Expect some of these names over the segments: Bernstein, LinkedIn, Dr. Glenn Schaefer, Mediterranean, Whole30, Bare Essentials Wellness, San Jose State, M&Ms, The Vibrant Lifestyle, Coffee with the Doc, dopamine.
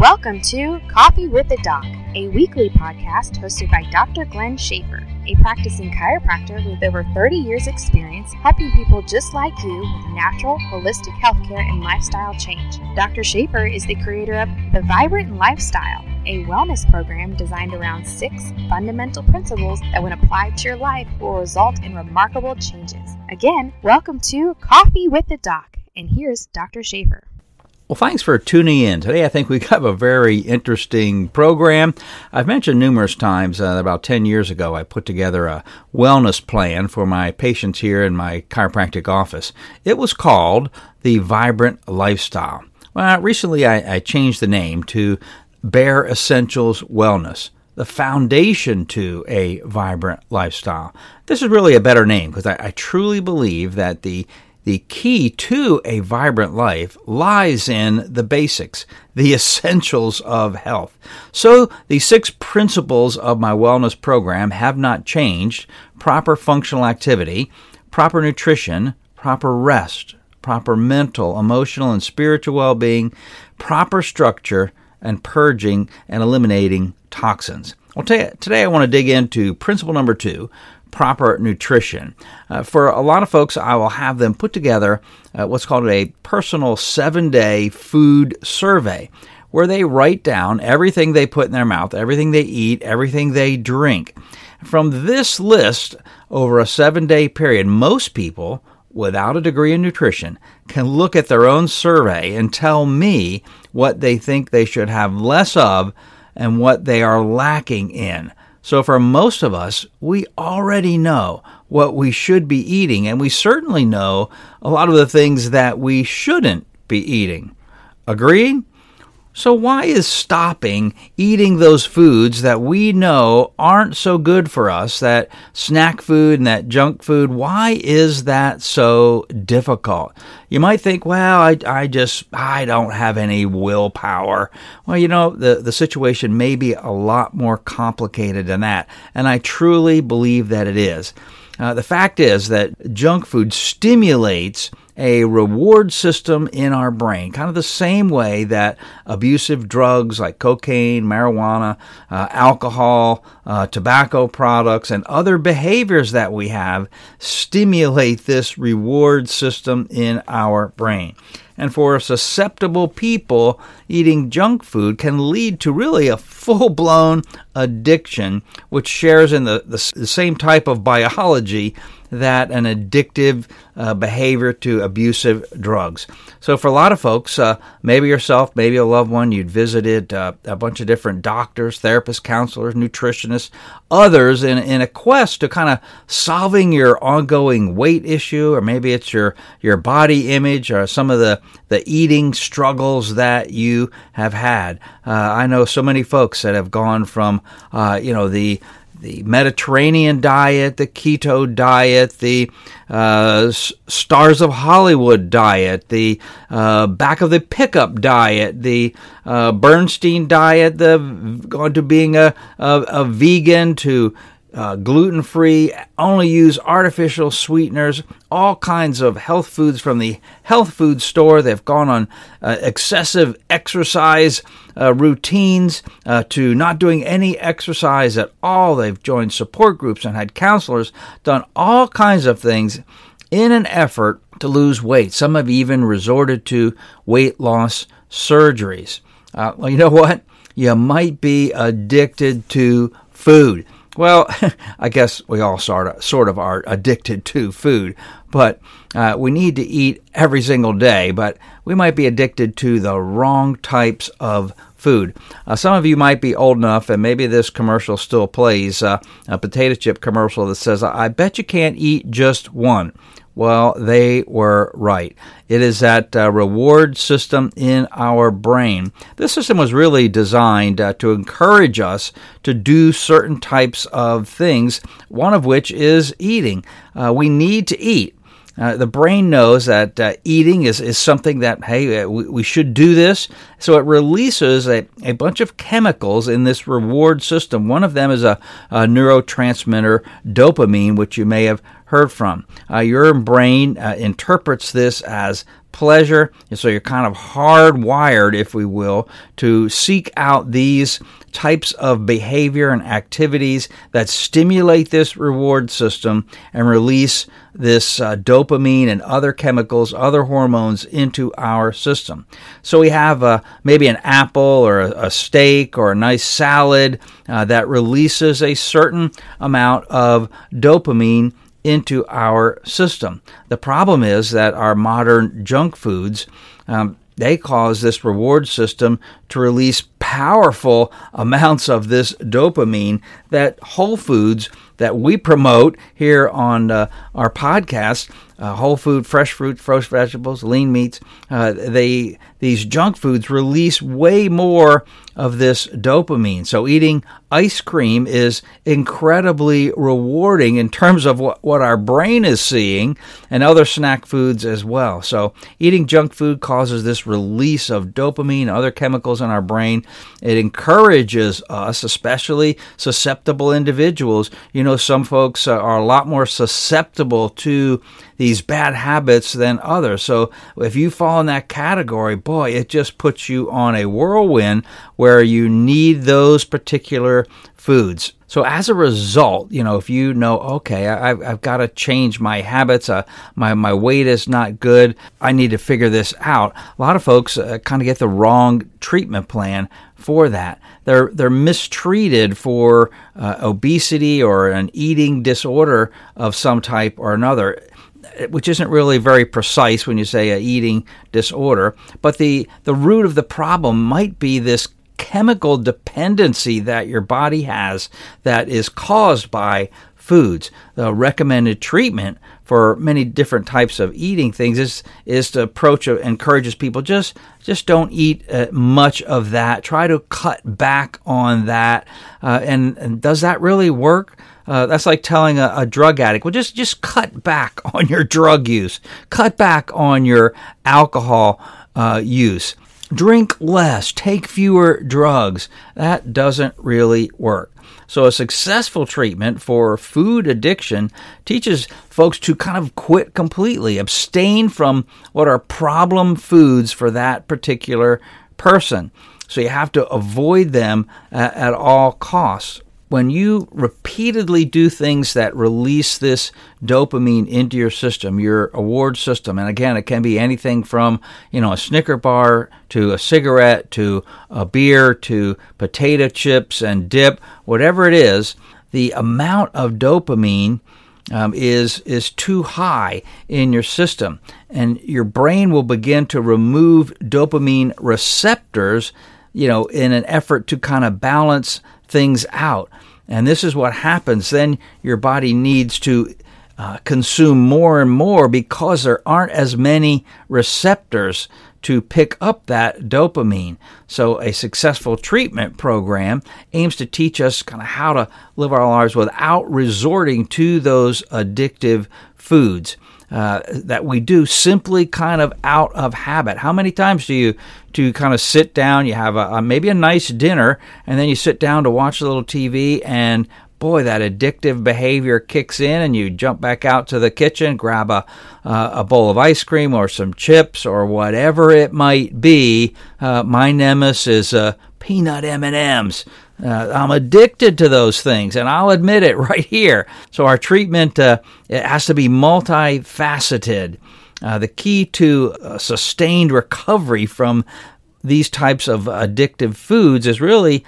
Welcome to Coffee with the Doc, a weekly podcast hosted by Dr. Glenn Schaefer, a practicing chiropractor with over 30 years experience helping people just like you with natural, holistic healthcare and lifestyle change. Dr. Schaefer is the creator of The Vibrant Lifestyle, a wellness program designed around 6 fundamental principles that, when applied to your life, will result in remarkable changes. Again, welcome to Coffee with the Doc, and here's Dr. Schaefer. Well, thanks for tuning in. Today, I think we have a very interesting program. I've mentioned numerous times, about 10 years ago, I put together a wellness plan for my patients here in my chiropractic office. It was called The Vibrant Lifestyle. Well, recently, I changed the name to Bare Essentials Wellness, the foundation to a vibrant lifestyle. This is really a better name because I truly believe that the key to a vibrant life lies in the basics, the essentials of health. So the 6 principles of my wellness program have not changed: proper functional activity, proper nutrition, proper rest, proper mental, emotional, and spiritual well-being, proper structure, and purging and eliminating toxins. I'll tell you, today I want to dig into principle number 2, proper nutrition. For a lot of folks, I will have them put together what's called a personal 7-day food survey, where they write down everything they put in their mouth, everything they eat, everything they drink. From this list, over a 7-day period, most people without a degree in nutrition can look at their own survey and tell me what they think they should have less of and what they are lacking in. So for most of us, we already know what we should be eating, and we certainly know a lot of the things that we shouldn't be eating. Agreed? So why is stopping eating those foods that we know aren't so good for us, that snack food and that junk food, why is that so difficult? You might think, well, I don't have any willpower. Well, you know, the situation may be a lot more complicated than that, and I truly believe that it is. The fact is that junk food stimulates a reward system in our brain, kind of the same way that abusive drugs like cocaine, marijuana, alcohol, tobacco products, and other behaviors that we have stimulate this reward system in our brain. And for susceptible people, eating junk food can lead to really a full-blown addiction, which shares in the same type of biology that an addictive behavior to abusive drugs. So for a lot of folks, maybe yourself, maybe a loved one, you'd visited a bunch of different doctors, therapists, counselors, nutritionists, others in a quest to kind of solving your ongoing weight issue, or maybe it's your body image or some of the eating struggles that you have had. I know so many folks that have gone from, the Mediterranean diet, the keto diet, the Stars of Hollywood diet, the back of the pickup diet, the Bernstein diet, going to being a vegan, to gluten-free, only use artificial sweeteners, all kinds of health foods from the health food store. They've gone on excessive exercise routines to not doing any exercise at all. They've joined support groups and had counselors, done all kinds of things in an effort to lose weight. Some have even resorted to weight loss surgeries. Well, you know what? You might be addicted to food. Well, I guess we all sort of are addicted to food, but we need to eat every single day, but we might be addicted to the wrong types of food. Some of you might be old enough, and maybe this commercial still plays, a potato chip commercial that says, "I bet you can't eat just one." Well, they were right. It is that reward system in our brain. This system was really designed to encourage us to do certain types of things, one of which is eating. We need to eat. The brain knows that eating is something that, hey, we should do this. So it releases a bunch of chemicals in this reward system. One of them is a neurotransmitter, dopamine, which you may have heard from. Your brain interprets this as pleasure, and so you're kind of hardwired, if we will, to seek out these types of behavior and activities that stimulate this reward system and release this dopamine and other chemicals, other hormones into our system. So we have maybe an apple or a steak or a nice salad that releases a certain amount of dopamine into our system. The problem is that our modern junk foods, they cause this reward system to release powerful amounts of this dopamine that whole foods that we promote here on our podcast, whole food, fresh fruit, fresh vegetables, lean meats, these junk foods release way more of this dopamine. So eating ice cream is incredibly rewarding in terms of what our brain is seeing, and other snack foods as well. So eating junk food causes this release of dopamine, other chemicals in our brain. It encourages us, especially susceptible individuals. You know, some folks are a lot more susceptible to these bad habits than others. So if you fall in that category, boy, it just puts you on a whirlwind where you need those particular foods. So as a result, you know, if you know, okay, I've got to change my habits, my weight is not good, I need to figure this out. A lot of folks kind of get the wrong treatment plan for that. They're mistreated for obesity or an eating disorder of some type or another, which isn't really very precise when you say an eating disorder, but the root of the problem might be this chemical dependency that your body has that is caused by foods. The recommended treatment for many different types of eating things is to approach encourages people just don't eat much of that. Try to cut back on that. And does that really work? That's like telling a drug addict, well, just cut back on your drug use. Cut back on your alcohol use. Drink less, take fewer drugs. That doesn't really work. So a successful treatment for food addiction teaches folks to kind of quit completely, abstain from what are problem foods for that particular person. So you have to avoid them at all costs. When you repeatedly do things that release this dopamine into your system, your reward system, and again, it can be anything from, you know, a Snicker bar to a cigarette to a beer to potato chips and dip, whatever it is, the amount of dopamine is too high in your system, and your brain will begin to remove dopamine receptors, you know, in an effort to kind of balance things out. And this is what happens. Then your body needs to consume more and more because there aren't as many receptors to pick up that dopamine. So a successful treatment program aims to teach us kind of how to live our lives without resorting to those addictive foods that we do simply kind of out of habit. How many times do you kind of sit down, you have maybe a nice dinner, and then you sit down to watch a little TV, and boy, that addictive behavior kicks in, and you jump back out to the kitchen, grab a bowl of ice cream or some chips or whatever it might be. My nemesis is peanut M&Ms. I'm addicted to those things, and I'll admit it right here. So our treatment, it has to be multifaceted. The key to sustained recovery from these types of addictive foods is really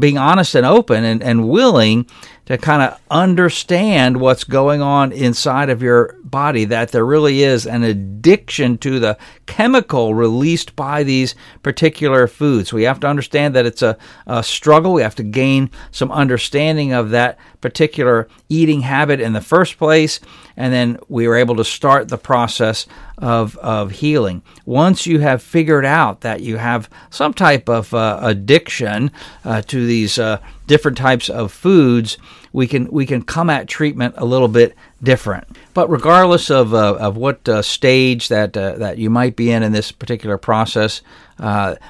being honest and open and willing to kind of understand what's going on inside of your body, that there really is an addiction to the chemical released by these particular foods. We have to understand that it's a struggle. We have to gain some understanding of that particular eating habit in the first place, and then we are able to start the process of healing. Once you have figured out that you have some type of addiction to these different types of foods, we can come at treatment a little bit different. But regardless of what stage that you might be in this particular process,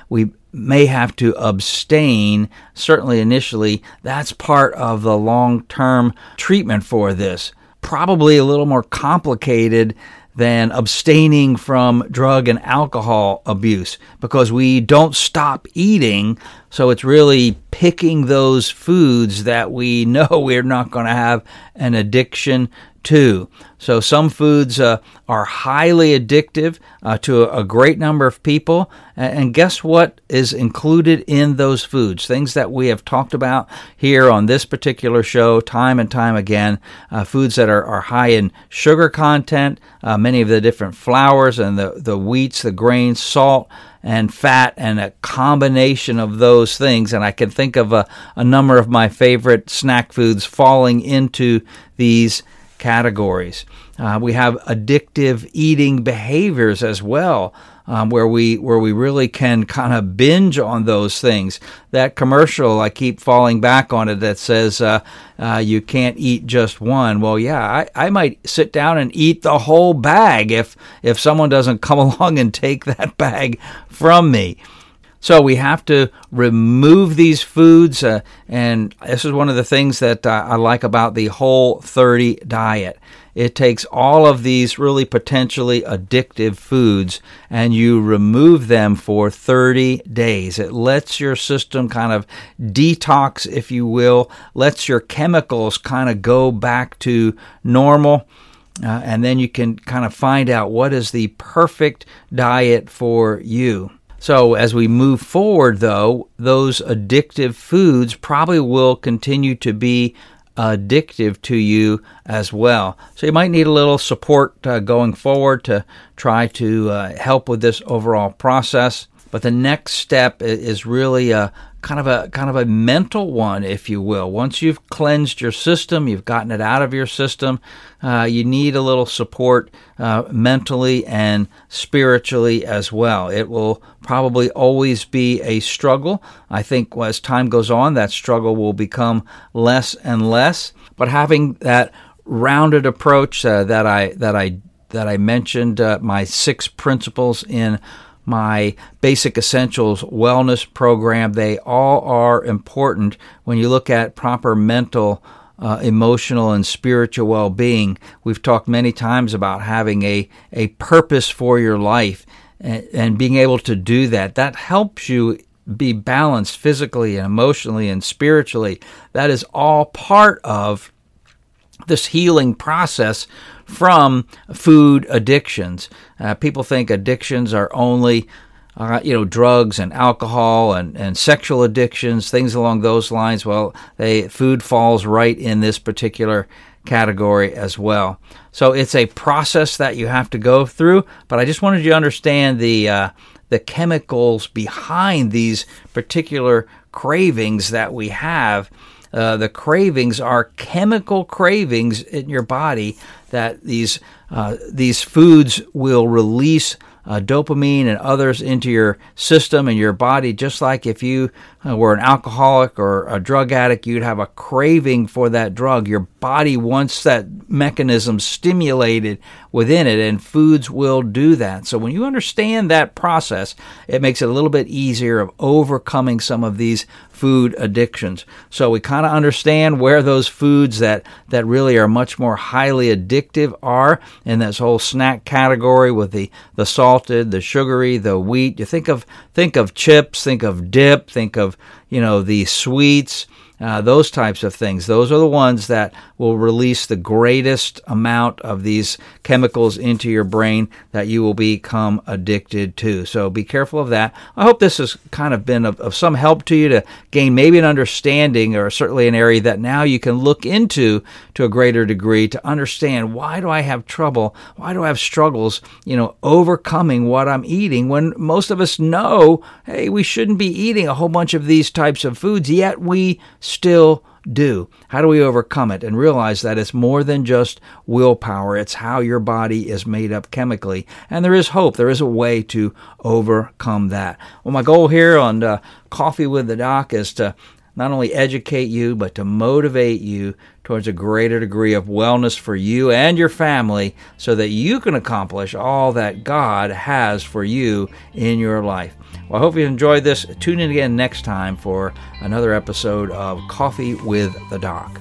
we may have to abstain, certainly initially. That's part of the long-term treatment for this. Probably a little more complicated than abstaining from drug and alcohol abuse, because we don't stop eating, so it's really picking those foods that we know we're not going to have an addiction to. So some foods are highly addictive to a great number of people, and guess what is included in those foods? Things that we have talked about here on this particular show time and time again, foods that are high in sugar content, many of the different flours and the wheats, the grains, salt, and fat, and a combination of those things. And I can think of a number of my favorite snack foods falling into these categories. We have addictive eating behaviors as well, where we really can kind of binge on those things. That commercial, I keep falling back on it, that says you can't eat just one. Well, yeah, I might sit down and eat the whole bag if someone doesn't come along and take that bag from me. So we have to remove these foods, and this is one of the things that I like about the Whole30 diet. It takes all of these really potentially addictive foods, and you remove them for 30 days. It lets your system kind of detox, if you will, lets your chemicals kind of go back to normal. And then you can kind of find out what is the perfect diet for you. So as we move forward, though, those addictive foods probably will continue to be addictive to you as well. So you might need a little support going forward to try to help with this overall process. But the next step is really a kind of a mental one, if you will. Once you've cleansed your system, you've gotten it out of your system, you need a little support mentally and spiritually as well. It will probably always be a struggle. I think as time goes on, that struggle will become less and less. But having that rounded approach that I mentioned, my 6 principles in my Basic Essentials Wellness program, they all are important when you look at proper mental, emotional, and spiritual well-being. We've talked many times about having a purpose for your life and being able to do that. That helps you be balanced physically and emotionally and spiritually. That is all part of this healing process from food addictions. People think addictions are only drugs and alcohol and sexual addictions, things along those lines. Well, food falls right in this particular category as well. So it's a process that you have to go through, but I just wanted you to understand the chemicals behind these particular cravings that we have. The cravings are chemical cravings in your body that these foods will release dopamine and others into your system and your body. Just like if you were an alcoholic or a drug addict, you'd have a craving for that drug. Your body wants that mechanism stimulated within it, and foods will do that. So when you understand that process, it makes it a little bit easier of overcoming some of these food addictions. So we kind of understand where those foods that really are much more highly addictive are in this whole snack category with the salted, the sugary, the wheat. You think of chips, think of dip, think of the sweets, those types of things. Those are the ones that will release the greatest amount of these chemicals into your brain that you will become addicted to. So be careful of that. I hope this has kind of been of some help to you to gain maybe an understanding, or certainly an area that now you can look into to a greater degree to understand, why do I have trouble? Why do I have struggles, overcoming what I'm eating, when most of us know, hey, we shouldn't be eating a whole bunch of these types of foods, yet we still do. How do we overcome it and realize that it's more than just willpower? It's how your body is made up chemically. And there is hope. There is a way to overcome that. Well, my goal here on Coffee with the Doc is to not only educate you, but to motivate you towards a greater degree of wellness for you and your family so that you can accomplish all that God has for you in your life. Well, I hope you enjoyed this. Tune in again next time for another episode of Coffee with the Doc.